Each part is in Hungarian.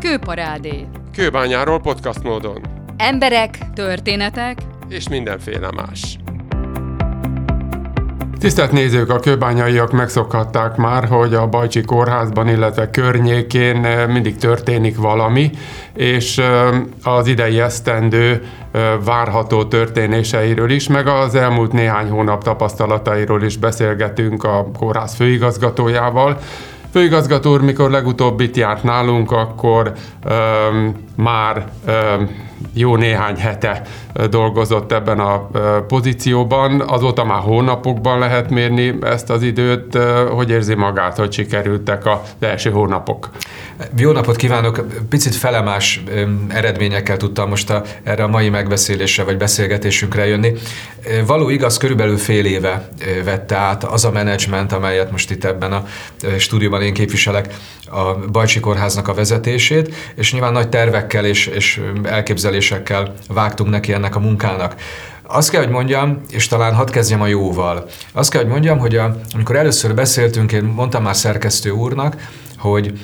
Kőparádé. Kőbányáról podcast módon. Emberek, történetek és mindenféle más. Tisztelt nézők, a kőbányaiak megszokhatták már, hogy a Bajcsy kórházban, illetve környékén mindig történik valami, és az idei esztendő várható történéseiről is, meg az elmúlt néhány hónap tapasztalatairól is beszélgetünk a kórház főigazgatójával. Főigazgató úr, mikor legutóbb itt járt nálunk, akkor jó néhány hete dolgozott ebben a pozícióban, azóta már hónapokban lehet mérni ezt az időt. Hogy érzi magát, hogy sikerültek az első hónapok? Jó napot kívánok! Picit felemás eredményekkel tudtam most erre a mai megbeszélésre vagy beszélgetésünkre jönni. Való igaz, körülbelül fél éve vette át az a menedzsment, amelyet most itt ebben a stúdióban én képviselek, a Bajcsy Kórháznak a vezetését, és nyilván nagy tervekkel és elképzelésekkel vágtunk neki ennek a munkának. Azt kell, hogy mondjam, és talán hadd kezdjem a jóval. Azt kell, hogy mondjam, hogy amikor először beszéltünk, én mondtam már szerkesztő úrnak, hogy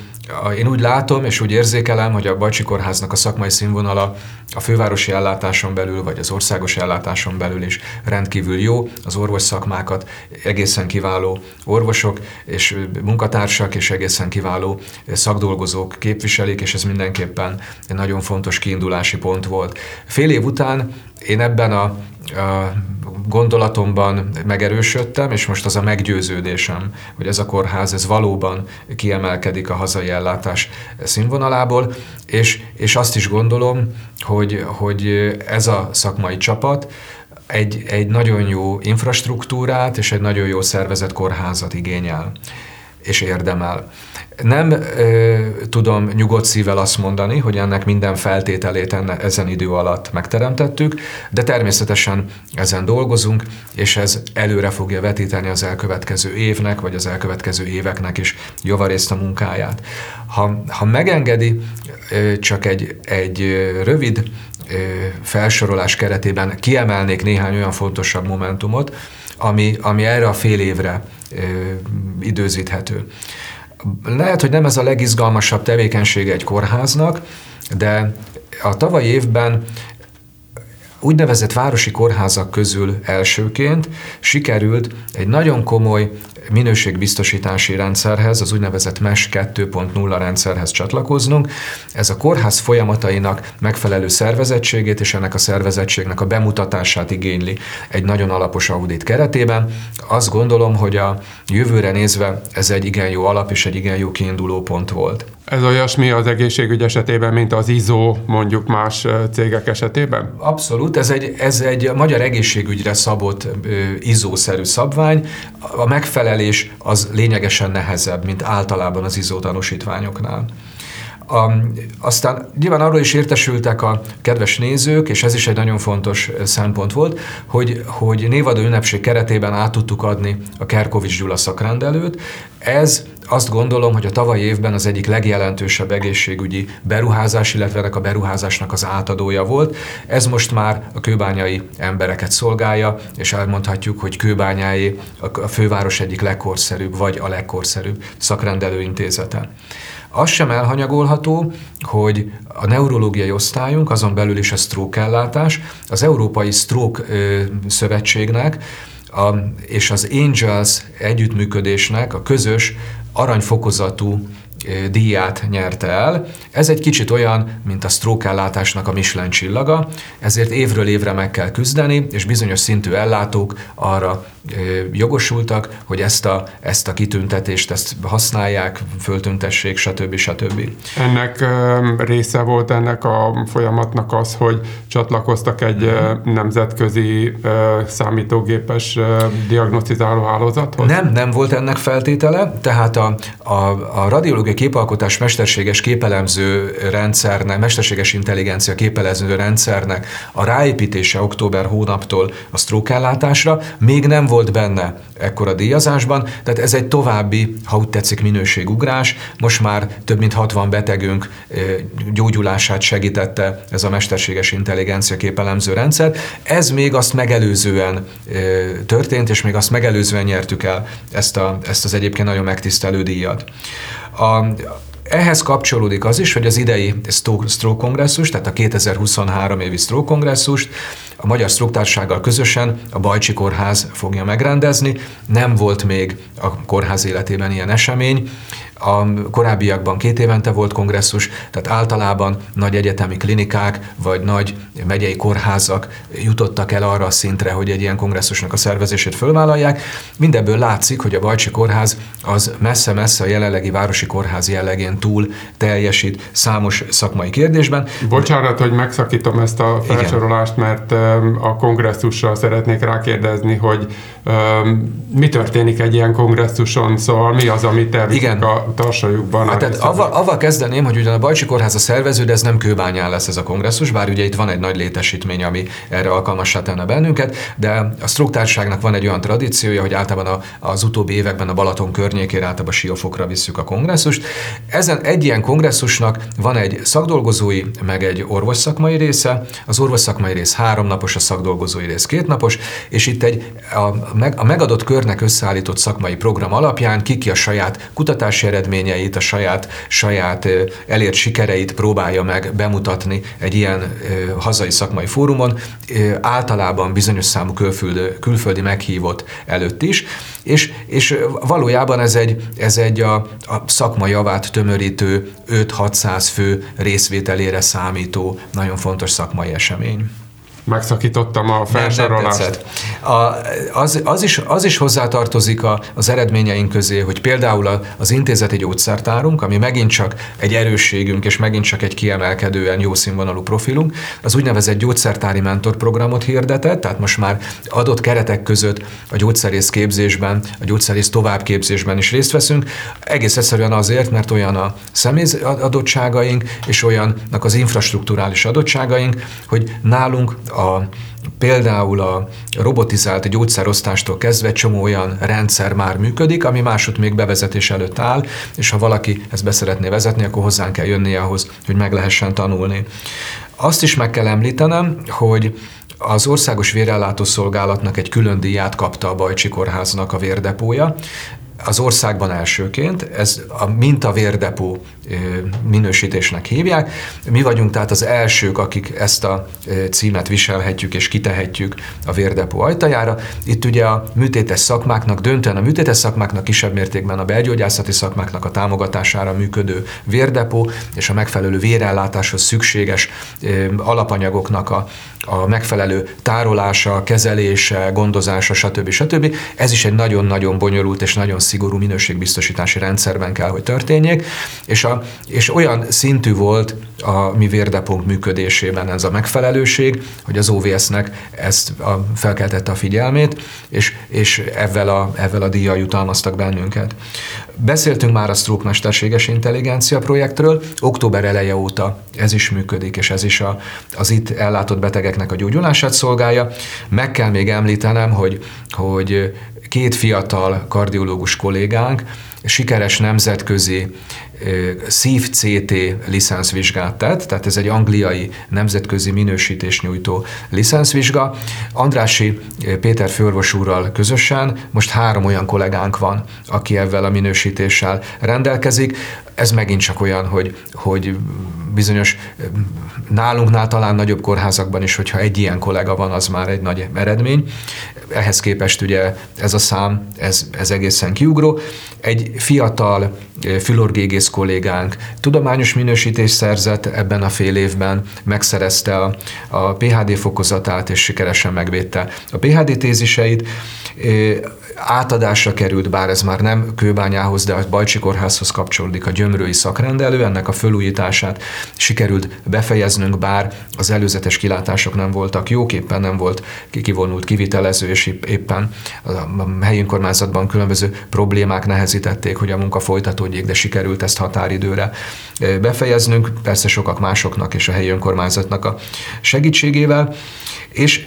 én úgy látom és úgy érzékelem, hogy a Bajcsy Kórháznak a szakmai színvonala a fővárosi ellátáson belül, vagy az országos ellátáson belül is rendkívül jó. Az orvos szakmákat egészen kiváló orvosok és munkatársak és egészen kiváló szakdolgozók képviselik, és ez mindenképpen egy nagyon fontos kiindulási pont volt. Fél év után én ebben a gondolatomban megerősödtem, és most az a meggyőződésem, hogy ez a kórház ez valóban kiemelkedik a hazai ellátás színvonalából, és azt is gondolom, hogy ez a szakmai csapat egy nagyon jó infrastruktúrát és egy nagyon jó szervezett kórházat igényel és érdemel. Nem tudom nyugodt szívvel azt mondani, hogy ennek minden feltételét ezen idő alatt megteremtettük, de természetesen ezen dolgozunk, és ez előre fogja vetíteni az elkövetkező évnek, vagy az elkövetkező éveknek is javarészt a munkáját. Ha megengedi, csak egy rövid felsorolás keretében kiemelnék néhány olyan fontosabb momentumot, ami erre a fél évre időzíthető. Lehet, hogy nem ez a legizgalmasabb tevékenysége egy kórháznak, de a tavalyi évben úgynevezett városi kórházak közül elsőként sikerült egy nagyon komoly minőségbiztosítási rendszerhez, az úgynevezett MES 2.0 rendszerhez csatlakoznunk. Ez a kórház folyamatainak megfelelő szervezettségét és ennek a szervezettségnek a bemutatását igényli egy nagyon alapos audit keretében. Azt gondolom, hogy a jövőre nézve ez egy igen jó alap és egy igen jó kiinduló pont volt. Ez olyasmi az egészségügy esetében, mint az ISO mondjuk más cégek esetében? Abszolút, ez egy magyar egészségügyre szabott ISO-szerű szabvány. A megfelelés az lényegesen nehezebb, mint általában az ISO tanúsítványoknál. Aztán nyilván arról is értesültek a kedves nézők, és ez is egy nagyon fontos szempont volt, hogy névadó ünnepség keretében át tudtuk adni a Kerkovics Gyula szakrendelőt. Ez azt gondolom, hogy a tavalyi évben az egyik legjelentősebb egészségügyi beruházás, illetve ennek a beruházásnak az átadója volt. Ez most már a kőbányai embereket szolgálja, és elmondhatjuk, hogy Kőbányáé a főváros egyik legkorszerűbb, vagy a legkorszerűbb szakrendelőintézete. Az sem elhanyagolható, hogy a neurológiai osztályunk, azon belül is a stroke ellátás, az Európai Stroke Szövetségnek és az Angels együttműködésnek a közös aranyfokozatú díját nyerte el. Ez egy kicsit olyan, mint a stroke ellátásnak a Michelin csillaga, ezért évről évre meg kell küzdeni, és bizonyos szintű ellátók arra jogosultak, hogy ezt a kitüntetést ezt használják, föltüntessék, stb. Ennek része volt ennek a folyamatnak az, hogy csatlakoztak egy nemzetközi számítógépes diagnosztizáló hálózathoz? Nem volt ennek feltétele, tehát a radiológiai képalkotás mesterséges képelemző rendszernek, mesterséges intelligencia képelemző rendszernek a ráépítése október hónaptól a stroke ellátásra még nem volt benne ekkora díjazásban, tehát ez egy további, ha úgy tetszik, minőségugrás. Most már több mint 60 betegünk gyógyulását segítette ez a mesterséges intelligencia képelemző rendszer. Ez még azt megelőzően történt, és még azt megelőzően nyertük el ezt az egyébként nagyon megtisztelő díjat. Ehhez kapcsolódik az is, hogy az idei Stroke kongresszus, tehát a 2023 évi Stroke kongresszust a Magyar Stroke Társasággal közösen a Bajcsy Kórház fogja megrendezni. Nem volt még a kórház életében ilyen esemény. A korábbiakban 2 évente volt kongresszus, tehát általában nagy egyetemi klinikák vagy nagy megyei kórházak jutottak el arra a szintre, hogy egy ilyen kongresszusnak a szervezését fölvállalják. Mindebből látszik, hogy a Bajcsy Kórház az messze-messze a jelenlegi városi kórház jellegén túl teljesít számos szakmai kérdésben. Bocsánat, hogy megszakítom ezt a felsorolást, igen, mert a kongresszusra szeretnék rákérdezni, hogy mi történik egy ilyen kongresszuson, szóval mi az, amit tervezik a tarsajukban? Hát, tehát avval kezdeném, hogy ugyan a Bajcsy Kórház a szervező, de ez nem Kőbányán lesz ez a kongresszus, bár ugye itt van egy nagy létesítmény, ami erre alkalmassá tenne bennünket, de a Stroke Társaságnak van egy olyan tradíciója, hogy általában az utóbbi években a Balaton környékére, általában Siófokra visszük a kongresszust. Ezen egy ilyen kongresszusnak van egy szakdolgozói, meg egy orvosszakmai része. Az orvosszakmai rész 3 napos, a szakdolgozói rész 2 napos, és itt egy a megadott körnek összeállított szakmai program alapján ki a saját kutatási eredményeit, a saját elért sikereit próbálja meg bemutatni egy ilyen hazai szakmai fórumon, általában bizonyos számú külföldi meghívott előtt is, és valójában ez egy a szakma javát tömörítő 5-600 fő részvételére számító nagyon fontos szakmai esemény. Megszakítottam a felsorolást. Az is hozzátartozik az eredményeink közé, hogy például az intézeti gyógyszertárunk, ami megint csak egy erősségünk, és megint csak egy kiemelkedően jó színvonalú profilunk, az úgynevezett gyógyszertári mentorprogramot hirdetett, tehát most már adott keretek között a gyógyszerész képzésben, a gyógyszerész továbbképzésben is részt veszünk, egész egyszerűen azért, mert olyan a személy adottságaink, és olyannak az infrastrukturális adottságaink, hogy nálunk például a robotizált gyógyszerosztástól kezdve csomó olyan rendszer már működik, ami másút még bevezetés előtt áll, és ha valaki ezt be szeretné vezetni, akkor hozzánk kell jönnie ahhoz, hogy meg lehessen tanulni. Azt is meg kell említenem, hogy az Országos Vérellátó Szolgálatnak egy külön díját kapta a Bajcsy Kórháznak a vérdepója, az országban elsőként, ez a mintavérdepó minősítésnek hívják. Mi vagyunk tehát az elsők, akik ezt a címet viselhetjük és kitehetjük a vérdepó ajtajára. Itt ugye a műtétes szakmáknak, döntően a műtétes szakmáknak, kisebb mértékben a belgyógyászati szakmáknak a támogatására működő vérdepó és a megfelelő vérellátáshoz szükséges alapanyagoknak a megfelelő tárolása, kezelése, gondozása, stb. Ez is egy nagyon-nagyon bonyolult és nagyon szigorú minőségbiztosítási rendszerben kell, hogy történjék, és olyan szintű volt a mi vérdepónk működésében ez a megfelelőség, hogy az OVS-nek ezt felkeltette a figyelmét, és ezzel a díjjal jutalmaztak bennünket. Beszéltünk már a Stroke mesterséges intelligencia projektről, október eleje óta ez is működik, és ez is az itt ellátott betegeknek a gyógyulását szolgálja. Meg kell még említenem, hogy 2 fiatal kardiológus kollégánk sikeres nemzetközi szív-CT licenszvizsgát tett, tehát ez egy angliai nemzetközi minősítés nyújtó licenszvizsga. Andrássy Péter főorvos úrral közösen most 3 olyan kollégánk van, aki ezzel a minősítéssel rendelkezik. Ez megint csak olyan, hogy bizonyos nálunknál talán nagyobb kórházakban is, hogyha egy ilyen kollega van, az már egy nagy eredmény. Ehhez képest ugye ez a szám, ez egészen kiugró. Egy fiatal fülorgégész kollégánk tudományos minősítés szerzett ebben a fél évben, megszerezte a PhD fokozatát, és sikeresen megvédte a PhD téziseit. Átadásra került, bár ez már nem Kőbányához, de a Bajcsy Kórházhoz kapcsolódik a gyömrői szakrendelő, ennek a fölújítását sikerült befejeznünk, bár az előzetes kilátások nem voltak jók, éppen nem volt kivonult kivitelező, és éppen a helyi önkormányzatban különböző problémák nehezítették, hogy a munka folytatódjék, de sikerült ezt határidőre befejeznünk, persze sokak másoknak és a helyi önkormányzatnak a segítségével,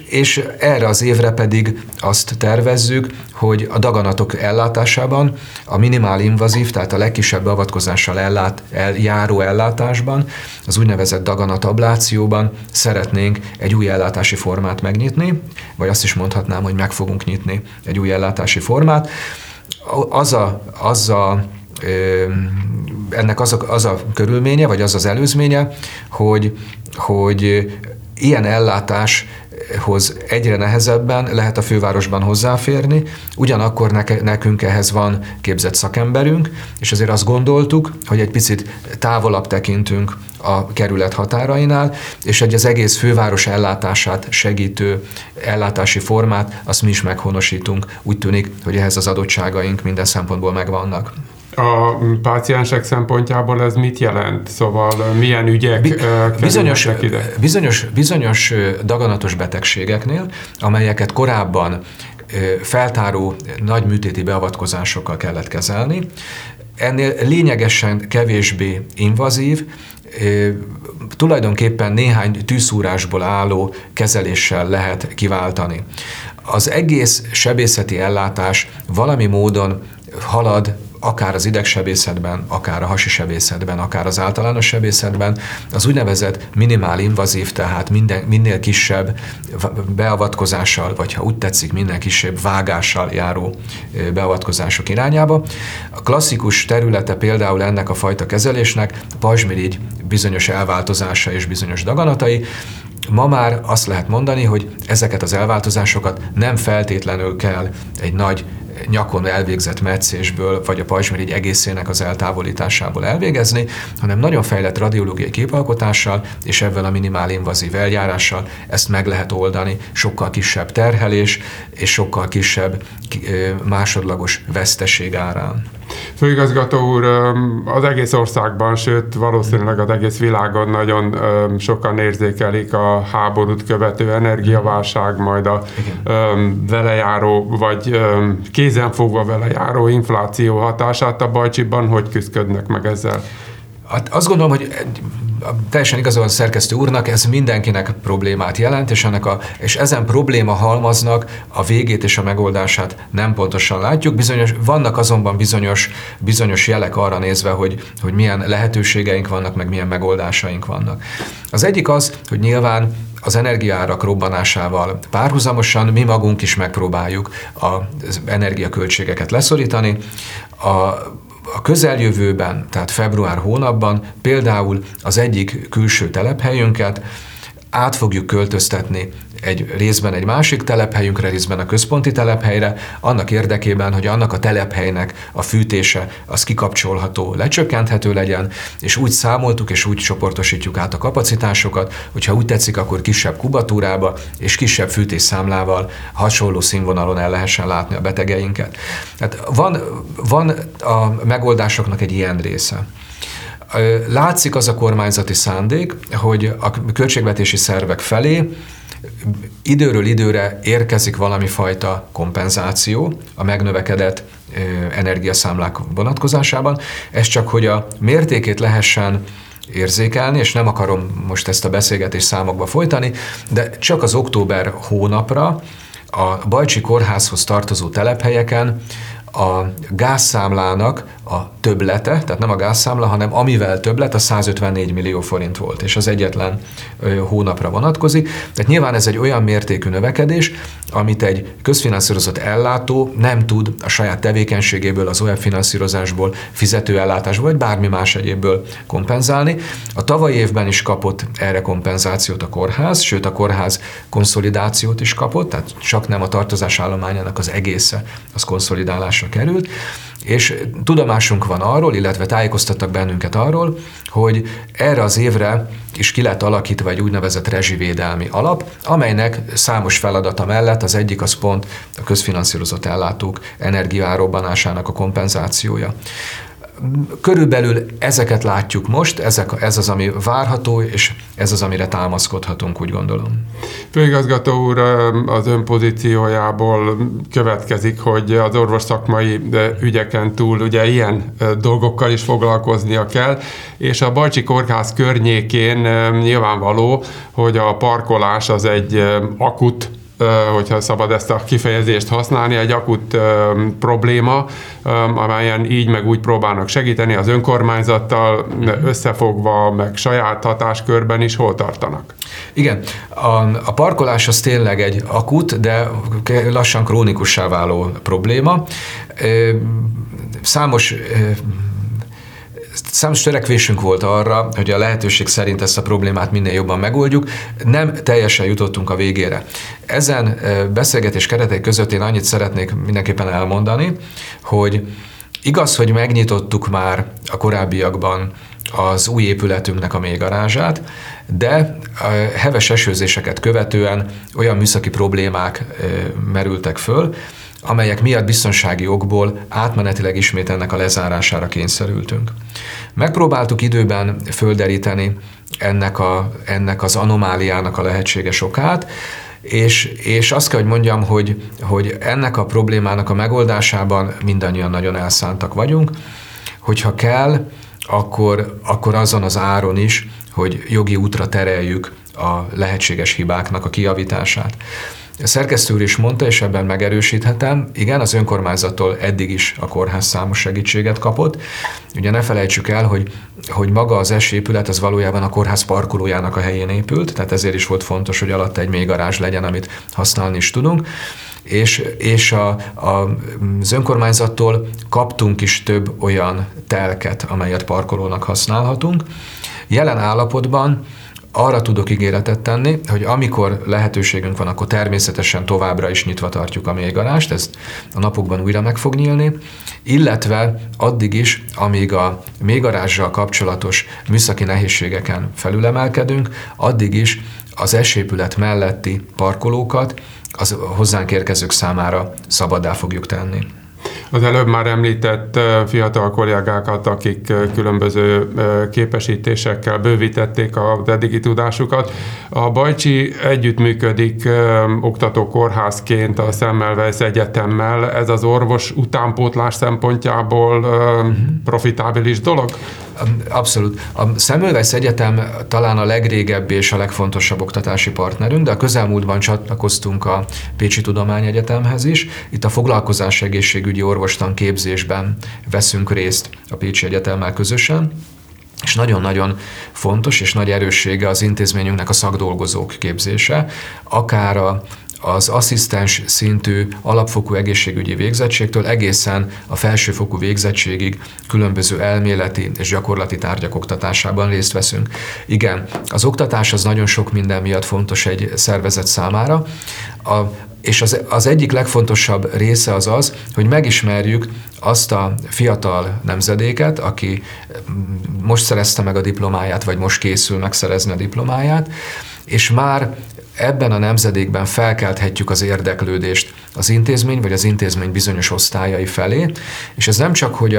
és erre az évre pedig azt tervezzük, hogy a daganatok ellátásában, a minimál invazív, tehát a legkisebb beavatkozással járó ellátásban, az úgynevezett daganat ablációban szeretnénk egy új ellátási formát megnyitni, vagy azt is mondhatnám, hogy meg fogunk nyitni egy új ellátási formát. Az a ennek az a körülménye, vagy az az előzménye, hogy ilyen ellátáshoz egyre nehezebben lehet a fővárosban hozzáférni, ugyanakkor nekünk ehhez van képzett szakemberünk, és azért azt gondoltuk, hogy egy picit távolabb tekintünk a kerület határainál, és egy az egész főváros ellátását segítő ellátási formát, azt mi is meghonosítunk. Úgy tűnik, hogy ehhez az adottságaink minden szempontból megvannak. A páciensek szempontjából ez mit jelent? Szóval milyen ügyek kerülnek ide? Bizonyos daganatos betegségeknél, amelyeket korábban feltáró nagy műtéti beavatkozásokkal kellett kezelni, ennél lényegesen kevésbé invazív, tulajdonképpen néhány tűszúrásból álló kezeléssel lehet kiváltani. Az egész sebészeti ellátás valami módon halad, akár az idegsebészetben, akár a hasi sebészetben, akár az általános sebészetben, az úgynevezett minimál invazív, tehát minél kisebb beavatkozással, vagy ha úgy tetszik, minél kisebb vágással járó beavatkozások irányába. A klasszikus területe például ennek a fajta kezelésnek pajzsmirigy bizonyos elváltozása és bizonyos daganatai. Ma már azt lehet mondani, hogy ezeket az elváltozásokat nem feltétlenül kell egy nagy nyakon elvégzett metszésből, vagy a pajzsmirigy egészének az eltávolításából elvégezni, hanem nagyon fejlett radiológiai képalkotással és ebben a minimál invazív eljárással ezt meg lehet oldani, sokkal kisebb terhelés és sokkal kisebb másodlagos veszteség árán. Főigazgató úr, az egész országban, sőt valószínűleg az egész világon nagyon sokan érzékelik a háborút követő energiaválság, majd a velejáró, vagy kézenfogva velejáró infláció hatását a Bajcsiban. Hogy küzdködnek meg ezzel? Hát azt gondolom, hogy teljesen igazolóan szerkesztő úrnak, ez mindenkinek problémát jelent, és ezen probléma halmaznak a végét és a megoldását nem pontosan látjuk. Vannak azonban bizonyos jelek arra nézve, hogy milyen lehetőségeink vannak, meg milyen megoldásaink vannak. Az egyik az, hogy nyilván az energiaárak robbanásával párhuzamosan mi magunk is megpróbáljuk az energiaköltségeket leszorítani. A közeljövőben, tehát február hónapban például az egyik külső telephelyünket át fogjuk költöztetni egy részben egy másik telephelyünkre, részben a központi telephelyre, annak érdekében, hogy annak a telephelynek a fűtése az kikapcsolható, lecsökkenthető legyen, és úgy számoltuk, és úgy csoportosítjuk át a kapacitásokat, hogyha úgy tetszik, akkor kisebb kubatúrába és kisebb fűtésszámlával hasonló színvonalon el lehessen látni a betegeinket. Tehát van a megoldásoknak egy ilyen része. Látszik az a kormányzati szándék, hogy a költségvetési szervek felé időről időre érkezik valami fajta kompenzáció a megnövekedett energiaszámlák vonatkozásában. Ez csak, hogy a mértékét lehessen érzékelni, és nem akarom most ezt a beszélgetést számokba folytani, de csak az október hónapra a Bajcsy Kórházhoz tartozó telephelyeken a gázszámlának a többlete, tehát nem a gázszámla, hanem amivel többlet, a 154 millió forint volt, és az egyetlen hónapra vonatkozik. Tehát nyilván ez egy olyan mértékű növekedés, amit egy közfinanszírozott ellátó nem tud a saját tevékenységéből, az OF finanszírozásból, fizetőellátásból, vagy bármi más egyébből kompenzálni. A tavalyi évben is kapott erre kompenzációt a kórház, sőt a kórház konszolidációt is kapott, tehát csak nem a tartozás állományának az egésze, az konszolidálásra került, és tudomásunk van arról, illetve tájékoztattak bennünket arról, hogy erre az évre is ki lett alakítva egy úgynevezett rezsivédelmi alap, amelynek számos feladata mellett az egyik az pont a közfinanszírozott ellátók energiárobbanásának a kompenzációja. Körülbelül ezeket látjuk most, ez az, ami várható, és ez az, amire támaszkodhatunk, úgy gondolom. Főigazgató úr, az ön pozíciójából következik, hogy az orvosszakmai ügyeken túl ugye ilyen dolgokkal is foglalkoznia kell, és a Bajcsy Kórház környékén nyilvánvaló, hogy a parkolás az egy akut, hogyha szabad ezt a kifejezést használni, egy akut probléma, amelyen így meg úgy próbálnak segíteni, az önkormányzattal összefogva, meg saját hatáskörben is hol tartanak? Igen, a parkolás az tényleg egy akut, de lassan krónikussá váló probléma. Számos Számos törekvésünk volt arra, hogy a lehetőség szerint ezt a problémát minél jobban megoldjuk, nem teljesen jutottunk a végére. Ezen beszélgetés keretei között én annyit szeretnék mindenképpen elmondani, hogy igaz, hogy megnyitottuk már a korábbiakban az új épületünknek a mély garázsát, de a heves esőzéseket követően olyan műszaki problémák merültek föl, amelyek miatt biztonsági okból átmenetileg ismét ennek a lezárására kényszerültünk. Megpróbáltuk időben földeríteni ennek az anomáliának a lehetséges okát, és azt kell, hogy mondjam, hogy ennek a problémának a megoldásában mindannyian nagyon elszántak vagyunk, hogyha kell, akkor azon az áron is, hogy jogi útra tereljük a lehetséges hibáknak a kijavítását. A szerkesztő úr is mondta, és ebben megerősíthetem, igen, az önkormányzattól eddig is a kórház számos segítséget kapott. Ugye ne felejtsük el, hogy maga az ES épület az valójában a kórház parkolójának a helyén épült, tehát ezért is volt fontos, hogy alatt egy mély garázs legyen, amit használni is tudunk. És az önkormányzattól kaptunk is több olyan telket, amelyet parkolónak használhatunk. Jelen állapotban arra tudok ígéretet tenni, hogy amikor lehetőségünk van, akkor természetesen továbbra is nyitva tartjuk a mély garást, ezt a napokban újra meg fog nyílni, illetve addig is, amíg a mély garázsral kapcsolatos műszaki nehézségeken felülemelkedünk, addig is az ES épület melletti parkolókat az hozzánk érkezők számára szabaddá fogjuk tenni. Az előbb már említett fiatal kollégákat, akik különböző képesítésekkel bővítették az eddigi tudásukat. A Bajcsy együttműködik oktatókórházként a Semmelweis Egyetemmel. Ez az orvos utánpótlás szempontjából profitábilis dolog? Abszolút. A Semmelweis Egyetem talán a legrégebbi és a legfontosabb oktatási partnerünk, de a közelmúltban csatlakoztunk a Pécsi Tudományegyetemhez is. Itt a foglalkozás egészségügyi orvostan képzésben veszünk részt a Pécsi Egyetemmel közösen, és nagyon-nagyon fontos és nagy erőssége az intézményünknek a szakdolgozók képzése, akár az asszisztens szintű alapfokú egészségügyi végzettségtől egészen a felsőfokú végzettségig különböző elméleti és gyakorlati tárgyak oktatásában részt veszünk. Igen, az oktatás az nagyon sok minden miatt fontos egy szervezet számára, és az egyik legfontosabb része az az, hogy megismerjük azt a fiatal nemzedéket, aki most szerezte meg a diplomáját, vagy most készül megszerezni a diplomáját, és már ebben a nemzedékben felkelthetjük az érdeklődést az intézmény, vagy az intézmény bizonyos osztályai felé, és ez nem csak, hogy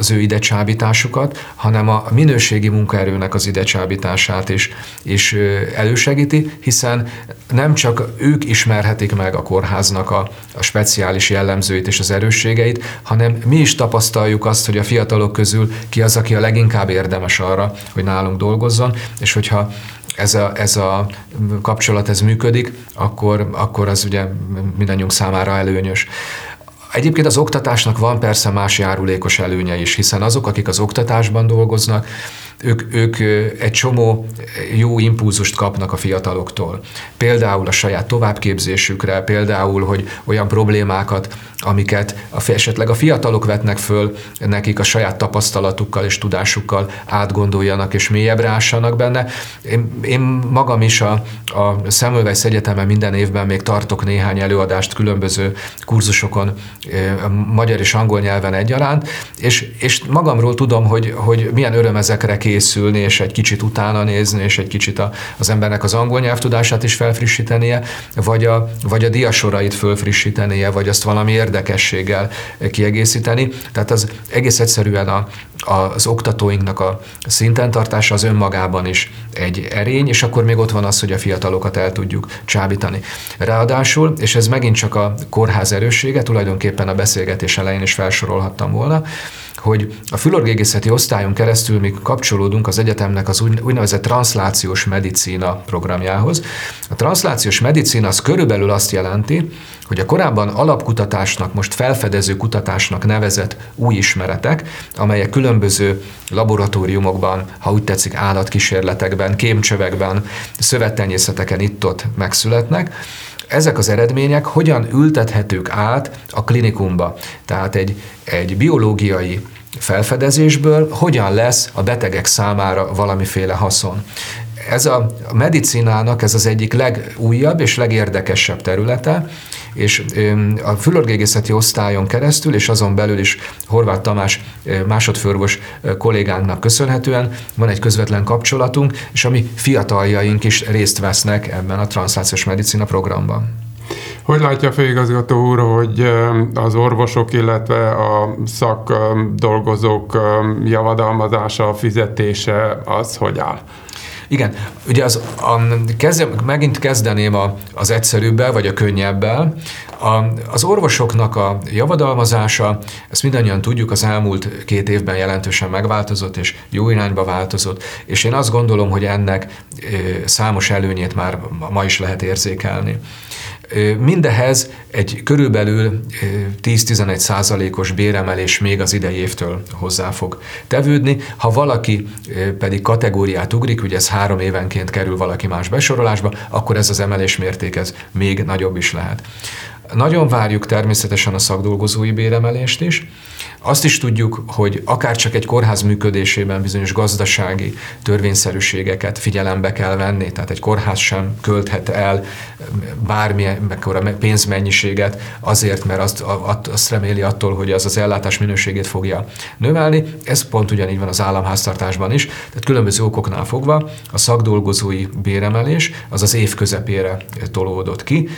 az ő idecsábításukat, hanem a minőségi munkaerőnek az idecsábítását is elősegíti, hiszen nem csak ők ismerhetik meg a kórháznak a speciális jellemzőit és az erősségeit, hanem mi is tapasztaljuk azt, hogy a fiatalok közül ki az, aki a leginkább érdemes arra, hogy nálunk dolgozzon, és hogyha ez a kapcsolat működik, akkor az ugye mindannyiunk számára előnyös. Egyébként az oktatásnak van persze más járulékos előnye is, hiszen azok, akik az oktatásban dolgoznak, ők egy csomó jó impulzust kapnak a fiataloktól. Például a saját továbbképzésükre, például, hogy olyan problémákat, amiket esetleg a fiatalok vetnek föl, nekik a saját tapasztalatukkal és tudásukkal átgondoljanak és mélyebbre ássanak benne. Én magam is a Semmelweis Egyetemen minden évben még tartok néhány előadást különböző kurzusokon, magyar és angol nyelven egyaránt, és magamról tudom, hogy milyen öröm ezekre készülni, és egy kicsit utána nézni, és egy kicsit az embernek az angol nyelvtudását is felfrissítenie, vagy a diasorait fölfrissítenie, vagy azt valami érdekességgel kiegészíteni. Tehát az egész egyszerűen az oktatóinknak a szinten tartása az önmagában is egy erény, és akkor még ott van az, hogy a fiatalokat el tudjuk csábítani. Ráadásul, és ez megint csak a kórház erőssége, tulajdonképpen a beszélgetés elején is felsorolhattam volna, hogy a fülorgégészeti osztályon keresztül mi kapcsolódunk az egyetemnek az úgynevezett transzlációs medicína programjához. A transzlációs medicína az körülbelül azt jelenti, hogy a korábban alapkutatásnak, most felfedező kutatásnak nevezett új ismeretek, amelyek különböző laboratóriumokban, ha úgy tetszik állatkísérletekben, kémcsövekben, szövettenyészeteken itt-ott megszületnek, ezek az eredmények hogyan ültethetők át a klinikumba. Tehát egy biológiai felfedezésből hogyan lesz a betegek számára valamiféle haszon. Ez a medicinának ez az egyik legújabb és legérdekesebb területe, és a fülorgégészeti osztályon keresztül, és azon belül is Horváth Tamás másodfőorvos kollégánknak köszönhetően van egy közvetlen kapcsolatunk, és a mi fiataljaink is részt vesznek ebben a transzlációs medicina programban. Hogy látja főigazgató úr, hogy az orvosok, illetve a szakdolgozók javadalmazása, fizetése az hogy áll? Igen, ugye megint kezdeném az egyszerűbbel, vagy a könnyebbel. Az orvosoknak a javadalmazása, ezt mindannyian tudjuk, az elmúlt 2 évben jelentősen megváltozott, és jó irányba változott, és én azt gondolom, hogy ennek számos előnyét már ma is lehet érzékelni. Mindehez egy körülbelül 10-11%-os béremelés még az idei évtől hozzá fog tevődni. Ha valaki pedig kategóriát ugrik, ugye ez 3 évenként kerül valaki más besorolásba, akkor ez az emelés mérték ez még nagyobb is lehet. Nagyon várjuk természetesen a szakdolgozói béremelést is. Azt is tudjuk, hogy akár csak egy kórház működésében bizonyos gazdasági törvényszerűségeket figyelembe kell venni, tehát egy kórház sem költhet el bármilyen pénzmennyiséget azért, mert azt reméli attól, hogy az az ellátás minőségét fogja növelni. Ez pont ugyanígy van az államháztartásban is, tehát különböző okoknál fogva a szakdolgozói béremelés az az év közepére tolódott ki,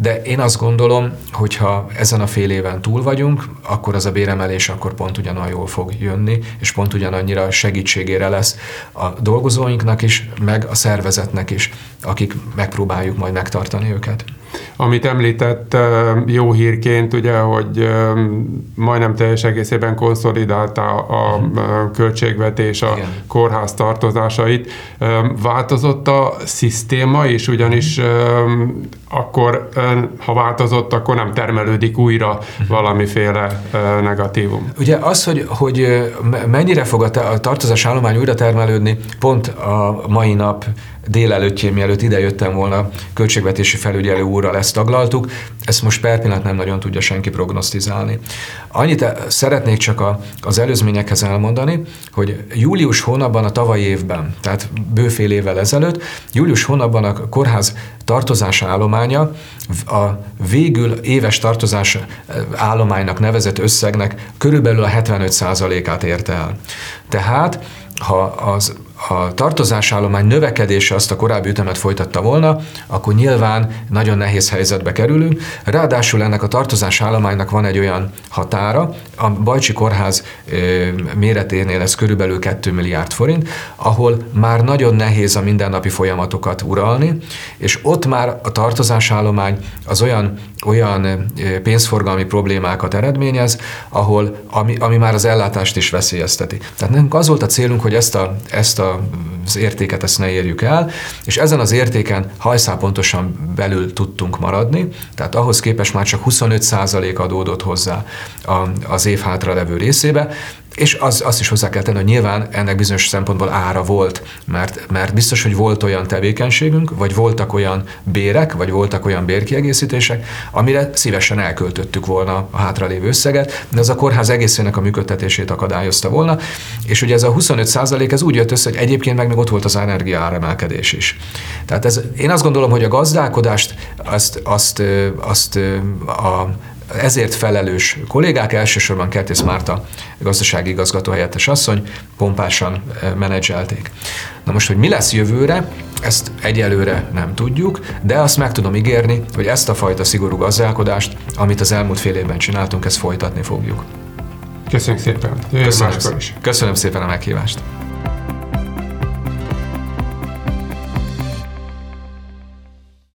de én azt gondolom, hogyha ezen a fél éven túl vagyunk, akkor az a béremelés akkor pont ugyanolyan jól fog jönni, és pont ugyanannyira segítségére lesz a dolgozóinknak is, meg a szervezetnek is, akik megpróbáljuk majd megtartani őket. Amit említett jó hírként, ugye, hogy majdnem teljes egészében konszolidálta a költségvetés a igen. kórház tartozásait. Változott a szisztéma is, ugyanis akkor, ha változott, akkor nem termelődik újra valamiféle negatívum. Ugye az, hogy mennyire fog a tartozás állomány újra termelődni, pont a mai nap délelőttjén, mielőtt idejöttem volna, költségvetési felügyelő úrral ezt taglaltuk, ezt most per pillanat nem nagyon tudja senki prognosztizálni. Annyit szeretnék csak az előzményekhez elmondani, hogy július hónapban a tavalyi évben, tehát bőfél évvel ezelőtt, július hónapban a kórház tartozása állománya a végül éves tartozás állománynak nevezett összegnek körülbelül a 75%-át érte el. Tehát, ha a tartozásállomány növekedése azt a korábbi ütemet folytatta volna, akkor nyilván nagyon nehéz helyzetbe kerülünk. Ráadásul ennek a tartozásállománynak van egy olyan határa, a Bajcsy Kórház méreténél ez körülbelül 2 milliárd forint, ahol már nagyon nehéz a mindennapi folyamatokat uralni, és ott már a tartozásállomány az olyan pénzforgalmi problémákat eredményez, ahol, ami már az ellátást is veszélyezteti. Tehát nekünk az volt a célunk, hogy ezt az értéket ezt ne érjük el, és ezen az értéken hajszálpontosan belül tudtunk maradni, tehát ahhoz képest már csak 25% adódott hozzá az év hátra levő részébe, és azt is hozzá kell tenni, hogy nyilván ennek bizonyos szempontból ára volt, mert biztos, hogy volt olyan tevékenységünk, vagy voltak olyan bérek, vagy voltak olyan bérkiegészítések, amire szívesen elköltöttük volna a hátralévő összeget, de az a kórház egészének a működtetését akadályozta volna, és ugye ez a 25% ez úgy jött össze, hogy egyébként meg még ott volt az energia áremelkedés is. Tehát én azt gondolom, hogy a gazdálkodást ezért felelős kollégák, elsősorban Kertész Márta gazdasági igazgató helyettes asszony pompásan menedzselték. Na most, hogy mi lesz jövőre, ezt egyelőre nem tudjuk, de azt meg tudom ígérni, hogy ezt a fajta szigorú gazdálkodást, amit az elmúlt fél évben csináltunk, ezt folytatni fogjuk. Köszönjük szépen! Köszönöm szépen a meghívást!